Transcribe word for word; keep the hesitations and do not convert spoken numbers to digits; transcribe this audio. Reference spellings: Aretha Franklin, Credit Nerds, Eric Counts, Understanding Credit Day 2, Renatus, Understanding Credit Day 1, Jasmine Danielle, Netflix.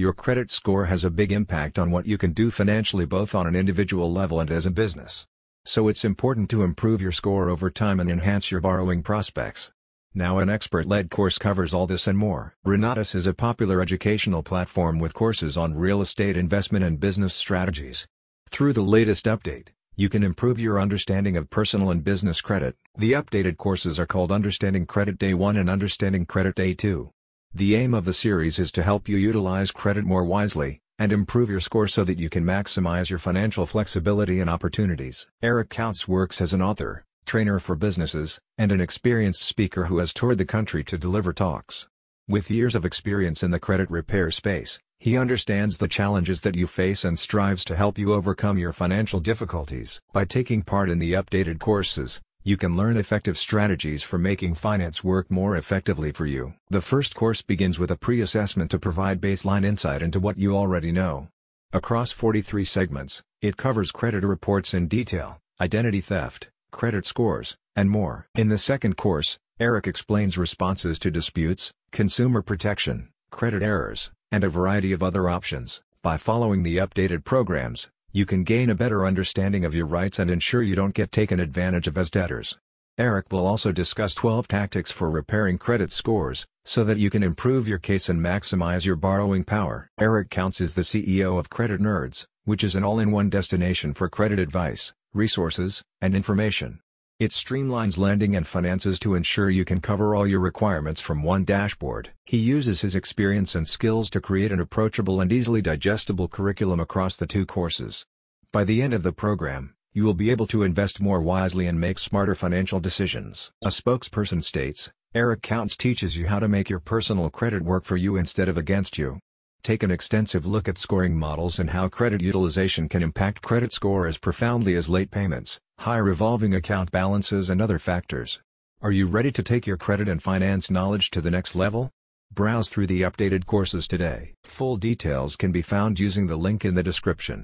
Your credit score has a big impact on what you can do financially, both on an individual level and as a business. So it's important to improve your score over time and enhance your borrowing prospects. Now, an expert-led course covers all this and more. Renatus is a popular educational platform with courses on real estate investment and business strategies. Through the latest update, you can improve your understanding of personal and business credit. The updated courses are called Understanding Credit Day one and Understanding Credit Day two. The aim of the series is to help you utilize credit more wisely and improve your score so that you can maximize your financial flexibility and opportunities. Eric Counts works as an author, trainer for businesses, and an experienced speaker who has toured the country to deliver talks. With years of experience in the credit repair space, he understands the challenges that you face and strives to help you overcome your financial difficulties. By taking part in the updated courses, you can learn effective strategies for making finance work more effectively for you. The first course begins with a pre-assessment to provide baseline insight into what you already know. Across forty-three segments, it covers credit reports in detail, identity theft, credit scores, and more. In the second course, Eric explains responses to disputes, consumer protection, credit errors, and a variety of other options. By following the updated programs, you can gain a better understanding of your rights and ensure you don't get taken advantage of as debtors. Eric will also discuss twelve tactics for repairing credit scores, so that you can improve your case and maximize your borrowing power. Eric Counts is the C E O of Credit Nerds, which is an all-in-one destination for credit advice, resources, and information. It streamlines lending and finances to ensure you can cover all your requirements from one dashboard. He uses his experience and skills to create an approachable and easily digestible curriculum across the two courses. By the end of the program, you will be able to invest more wisely and make smarter financial decisions. A spokesperson states, "Eric Counts teaches you how to make your personal credit work for you instead of against you. Take an extensive look at scoring models and how credit utilization can impact credit score as profoundly as late payments, high revolving account balances, and other factors. Are you ready to take your credit and finance knowledge to the next level? Browse through the updated courses today." Full details can be found using the link in the description.